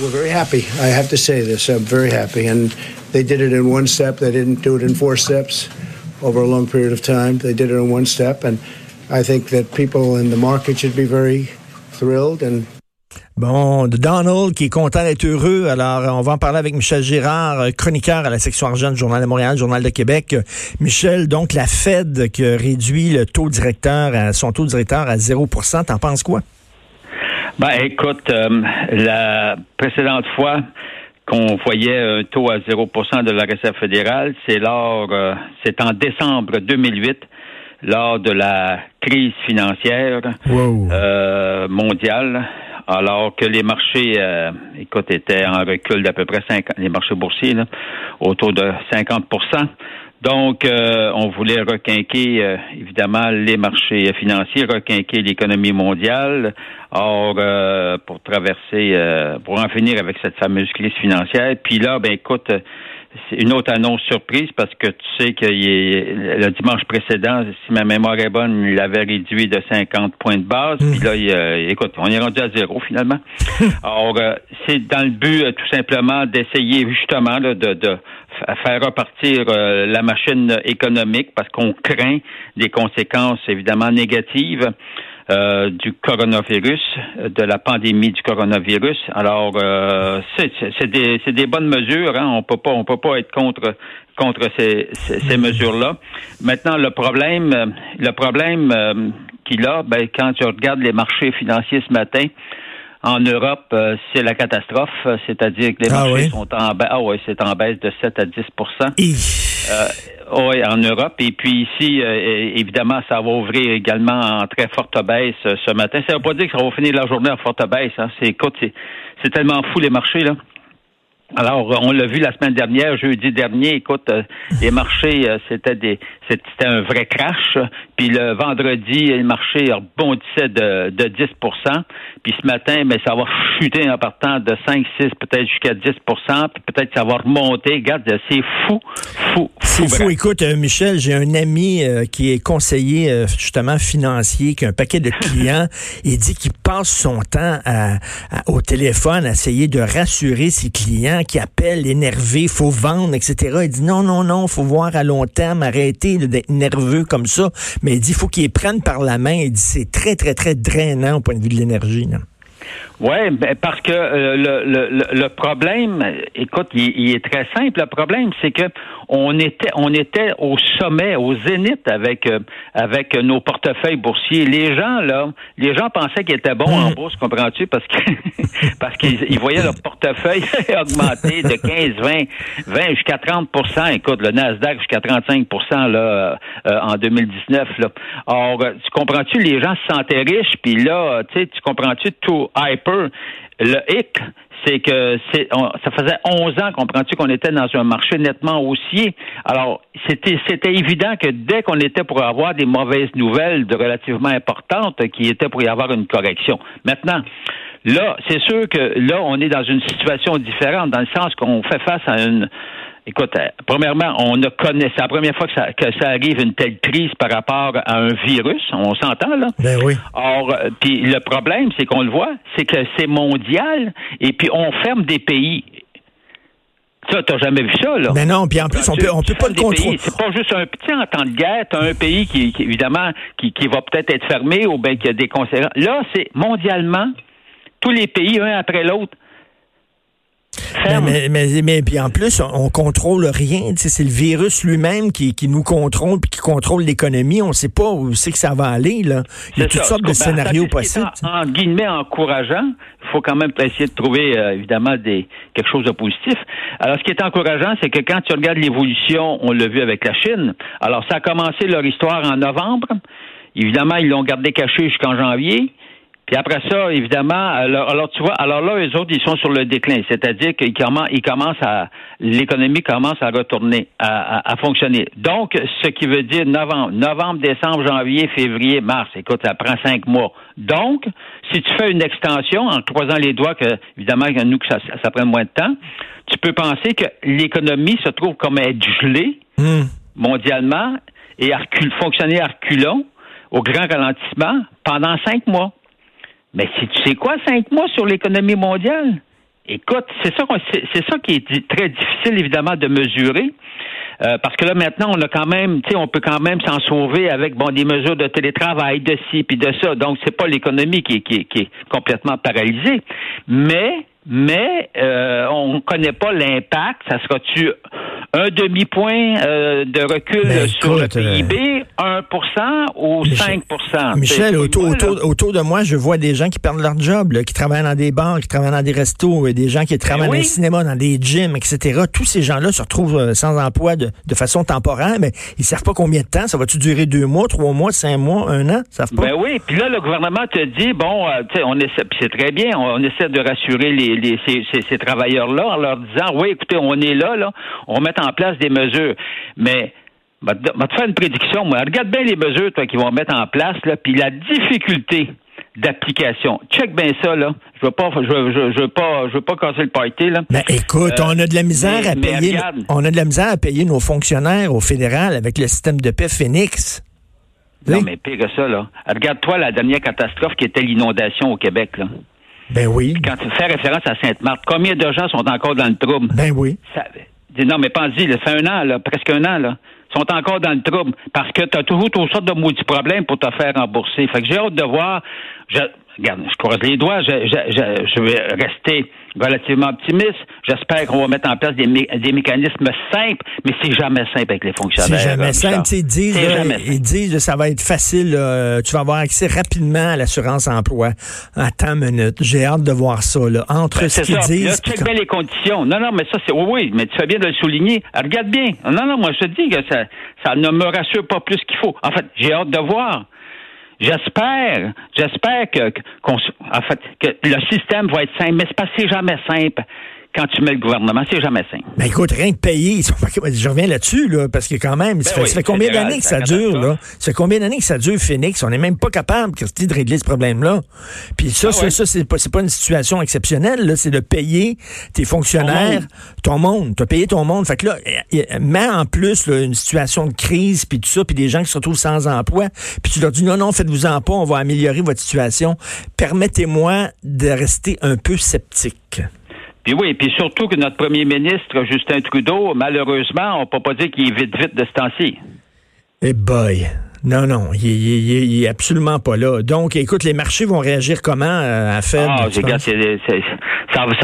We're very happy. I have to say this. I'm very happy. And they did it in one step. They didn't do it in four steps over a long period of time. They did it in one step. And I think that people in the market should be very... Bon, Donald qui est content d'être heureux. Alors, on va en parler avec Michel Girard, chroniqueur à la section argent du Journal de Montréal, Journal de Québec. Michel, donc la Fed qui réduit le taux directeur à son taux directeur à 0%, t'en penses quoi? Ben, écoute, la précédente fois qu'on voyait un taux à 0% de la Réserve fédérale, c'est en décembre 2008. Lors de la crise financière mondiale, alors que les marchés, étaient en recul d'à peu près 50, les marchés boursiers, là, autour de 50%. Donc, on voulait requinquer, évidemment, les marchés financiers, requinquer l'économie mondiale. Or, pour en finir avec cette fameuse crise financière. Puis là, ben écoute, c'est une autre annonce surprise parce que tu sais que le dimanche précédent, si ma mémoire est bonne, il avait réduit de 50 points de base. Puis là, on est rendu à zéro finalement. Alors, c'est dans le but tout simplement d'essayer justement là, de faire repartir la machine économique parce qu'on craint des conséquences évidemment négatives du coronavirus, de la pandémie du coronavirus. Alors, c'est des bonnes mesures. Hein? On peut pas être contre ces mesures-là. Maintenant, le problème qu'il a, ben, quand je regarde les marchés financiers ce matin, en Europe, c'est la catastrophe, c'est-à-dire que les marchés sont en baisse. Ah oui, c'est en baisse de 7 à 10 oui, en Europe. Et puis ici, évidemment, ça va ouvrir également en très forte baisse ce matin. Ça ne veut pas dire que ça va finir la journée en forte baisse. Hein. C'est tellement fou les marchés, là. Alors, on l'a vu la semaine dernière, jeudi dernier, écoute, les marchés, c'était un vrai crash. Puis le vendredi, le marché rebondissait de 10 %. Puis ce matin, mais ça va chuter en partant de 5, 6, peut-être jusqu'à 10 %. Puis peut-être ça va remonter. Regarde, c'est fou. C'est fou. Écoute, Michel, j'ai un ami qui est conseiller, justement, financier, qui a un paquet de clients. Il dit qu'il passe son temps au téléphone à essayer de rassurer ses clients qui appelle, énervé, faut vendre, etc. Il dit non, faut voir à long terme, arrêter d'être nerveux comme ça. Mais il dit, faut qu'ils prennent par la main. Il dit, c'est très, très, très drainant au point de vue de l'énergie. Oui, ben parce que le problème, écoute, il est très simple. Le problème, c'est que on était au sommet, au zénith avec nos portefeuilles boursiers. Les gens pensaient qu'ils étaient bons en bourse, comprends-tu, parce qu'ils voyaient leur portefeuille augmenter de 15, 20 jusqu'à 30 %. Écoute, le Nasdaq jusqu'à 35 % là en 2019 là. Or, tu comprends-tu, les gens se sentaient riches, puis là, tu sais, tu comprends-tu tout hyper. Le hic, c'est que ça faisait 11 ans, comprends-tu, qu'on était dans un marché nettement haussier. Alors, c'était évident que dès qu'on était pour avoir des mauvaises nouvelles de relativement importantes, qu'il était pour y avoir une correction. Maintenant, là, c'est sûr que là, on est dans une situation différente, dans le sens qu'on fait face à une... Écoute, premièrement, c'est la première fois que ça arrive une telle crise par rapport à un virus. On s'entend, là? Ben oui. Or, puis le problème, c'est qu'on le voit, c'est que c'est mondial et puis on ferme des pays. Ça, t'as jamais vu ça, là. Mais non, puis en plus, on peut pas le contrôler. C'est pas juste un petit en temps de guerre, t'as un pays qui évidemment, qui va peut-être être fermé ou bien qui a des conséquences. Là, c'est mondialement, tous les pays, un après l'autre, mais puis en plus, on contrôle rien. C'est le virus lui-même qui nous contrôle puis qui contrôle l'économie. On ne sait pas où c'est que ça va aller. Là. Il y a toutes sortes de scénarios possibles. En guillemets, encourageant, il faut quand même essayer de trouver, évidemment, quelque chose de positif. Alors, ce qui est encourageant, c'est que quand tu regardes l'évolution, on l'a vu avec la Chine. Alors, ça a commencé leur histoire en novembre. Évidemment, ils l'ont gardé caché jusqu'en janvier. Puis après ça, évidemment, alors tu vois, alors là, eux autres, ils sont sur le déclin, c'est-à-dire qu'ils l'économie commence à retourner, à fonctionner. Donc, ce qui veut dire novembre, décembre, janvier, février, mars, écoute, ça prend 5 mois. Donc, si tu fais une extension en croisant les doigts, que évidemment, nous, que ça prend moins de temps, tu peux penser que l'économie se trouve comme à être gelée mondialement et fonctionner à reculons au grand ralentissement pendant 5 mois. Mais si tu sais quoi, 5 mois sur l'économie mondiale? Écoute, c'est ça qui est très difficile, évidemment, de mesurer. Parce que là, maintenant, on peut quand même s'en sauver avec, des mesures de télétravail, de ci, puis de ça. Donc, c'est pas l'économie qui est complètement paralysée. Mais on connaît pas l'impact. Ça sera-tu un demi-point de recul sur le PIB, 1% ou 5%? Michel, autour de moi, je vois des gens qui perdent leur job, là, qui travaillent dans des bars, qui travaillent dans des restos, et des gens qui travaillent dans le cinéma, dans des gyms, etc. Tous ces gens-là se retrouvent sans emploi de façon temporaire, mais ils savent pas combien de temps. Ça va-tu durer 2 mois, 3 mois, 5 mois, 1 an? Ils savent pas. Ben oui, puis là, le gouvernement te dit, on essaie, puis c'est très bien, on essaie de rassurer ces travailleurs-là en leur disant, oui, écoutez, on est là, on met en place des mesures. Mais, te faire une prédiction, moi. Regarde bien les mesures, toi, qu'ils vont mettre en place, là, puis la difficulté d'application. Check bien ça, là. Je veux pas casser le party, là. Ben, écoute, on a de la misère à payer nos fonctionnaires au fédéral avec le système de paie Phénix. Oui? Non, mais pire que ça, là. Regarde-toi la dernière catastrophe qui était l'inondation au Québec, là. Ben oui. Puis quand tu fais référence à Sainte-Marthe, combien de gens sont encore dans le trouble? Ben oui. Non, mais pense-y, ça fait 1 an, là, presque 1 an, là. Ils sont encore dans le trouble parce que tu as toujours toutes sortes de maudits problèmes pour te faire rembourser. Fait que j'ai hâte de voir. Regarde, je croise les doigts, je vais rester relativement optimiste. J'espère qu'on va mettre en place des mécanismes simples, mais c'est jamais simple avec les fonctionnaires. C'est jamais simple. Ils disent que ça va être facile, tu vas avoir accès rapidement à l'assurance emploi. Attends une minute, j'ai hâte de voir ça. Là. Entre ce qu'ils disent... Check bien les conditions. Non, mais ça, c'est... Oui, mais tu fais bien de le souligner. Regarde bien. Non, moi, je te dis que ça ne me rassure pas plus qu'il faut. En fait, j'ai hâte de voir. J'espère que le système va être simple, mais c'est jamais simple. Quand tu mets le gouvernement, c'est jamais simple. Ben écoute, rien que payer, je reviens là-dessus, là, parce que quand même, ça fait combien d'années que ça dure, là? Ça fait combien d'années que ça dure, Phénix? On n'est même pas capable, Christy, de régler ce problème-là. Puis ça, c'est pas une situation exceptionnelle, là. C'est de payer tes fonctionnaires, ton monde. T'as payé ton monde. Fait que là, mets en plus, là, une situation de crise, puis tout ça, puis des gens qui se retrouvent sans emploi. Puis tu leur dis, non, faites-vous-en pas, on va améliorer votre situation. Permettez-moi de rester un peu sceptique. Puis oui, puis surtout que notre premier ministre, Justin Trudeau, malheureusement, on ne peut pas dire qu'il est vite de ce temps-ci. Eh boy! Non, il est absolument pas là. Donc, écoute, les marchés vont réagir comment à Fed? Ah, regarde, ça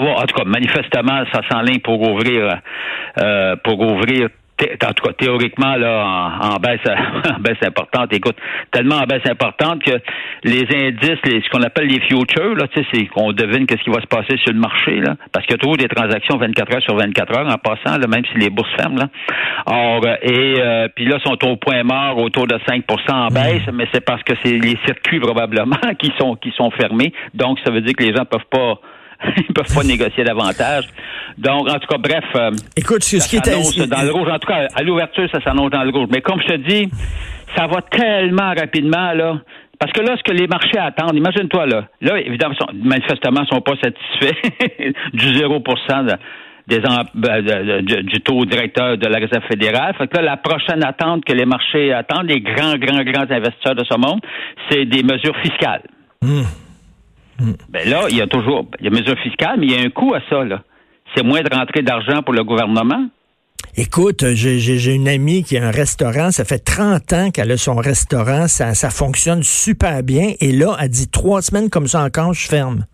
va, en tout cas, manifestement, ça s'enligne pour ouvrir en tout cas, théoriquement, là, en baisse importante. Écoute, tellement en baisse importante que les indices, ce qu'on appelle les futures, là, tu sais, c'est qu'on devine qu'est-ce qui va se passer sur le marché, là, parce qu'il y a toujours des transactions 24 heures sur 24 heures en passant, là, même si les bourses ferment, là. Puis là, sont au point mort autour de 5% en baisse, mais c'est parce que c'est les circuits, probablement, qui sont fermés. Donc, ça veut dire que les gens peuvent pas négocier davantage. Donc, en tout cas, bref, écoute, ça s'annonce dans le rouge. En tout cas, à l'ouverture, ça s'annonce dans le rouge. Mais comme je te dis, ça va tellement rapidement, là. Parce que là, ce que les marchés attendent, imagine-toi, là, évidemment, manifestement, ils ne sont pas satisfaits du 0% du taux directeur de la Réserve fédérale. Fait que là, la prochaine attente que les marchés attendent, les grands investisseurs de ce monde, c'est des mesures fiscales. Ben là, il y a mesures fiscales, mais il y a un coût à ça, là. C'est moins de rentrée d'argent pour le gouvernement. Écoute, j'ai une amie qui a un restaurant, ça fait 30 ans qu'elle a son restaurant, ça fonctionne super bien, et là, elle dit 3 semaines comme ça encore, je ferme.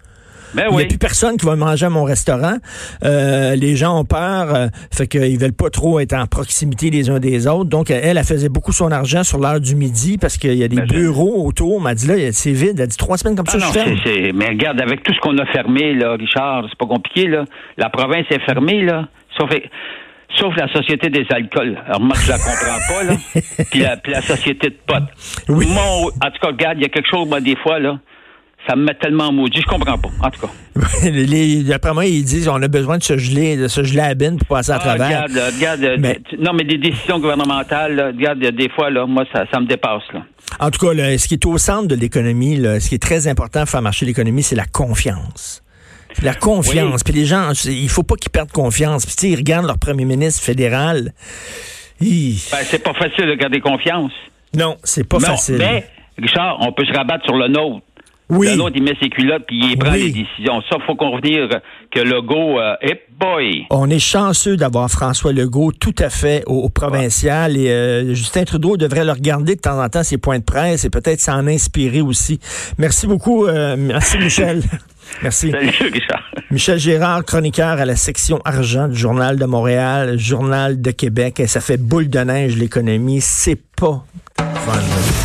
Ben oui. Il n'y a plus personne qui va manger à mon restaurant. Les gens ont peur, fait qu'ils veulent pas trop être en proximité les uns des autres. Donc, elle faisait beaucoup son argent sur l'heure du midi parce qu'il y a des bureaux autour. M'a dit là, c'est vide. Elle a dit 3 semaines comme ça, je ferme. Mais regarde, avec tout ce qu'on a fermé, là, Richard, c'est pas compliqué, là. La province est fermée, là. Sauf la Société des alcools. Alors, moi, je la comprends pas, là. Puis la Société de potes. Oui. En tout cas, regarde, il y a quelque chose, moi, des fois, là. Ça me met tellement maudit, je comprends pas, en tout cas. Après moi, ils disent on a besoin de se geler à la bine pour passer à travers. Regarde, mais... Non, mais des décisions gouvernementales, là, regarde, des fois, là, moi, ça me dépasse. Là. En tout cas, là, ce qui est au centre de l'économie, là, ce qui est très important pour faire marcher l'économie, c'est la confiance. La confiance. Oui. Puis les gens, il faut pas qu'ils perdent confiance. Puis tu sais, ils regardent leur premier ministre fédéral. Ben, c'est pas facile de garder confiance. Non, c'est pas facile. Mais, Richard, on peut se rabattre sur le nôtre. Oui. Le nôtre, il met ses culottes puis il prend les décisions. Ça, il faut convenir que Legault... hey boy! On est chanceux d'avoir François Legault tout à fait au provincial. Ouais. Et Justin Trudeau devrait le regarder de temps en temps, ses points de presse, et peut-être s'en inspirer aussi. Merci beaucoup. Merci, Michel. Merci. Salut, Richard. Michel Girard, chroniqueur à la section argent du Journal de Montréal, Journal de Québec. Et ça fait boule de neige, l'économie. C'est pas fun.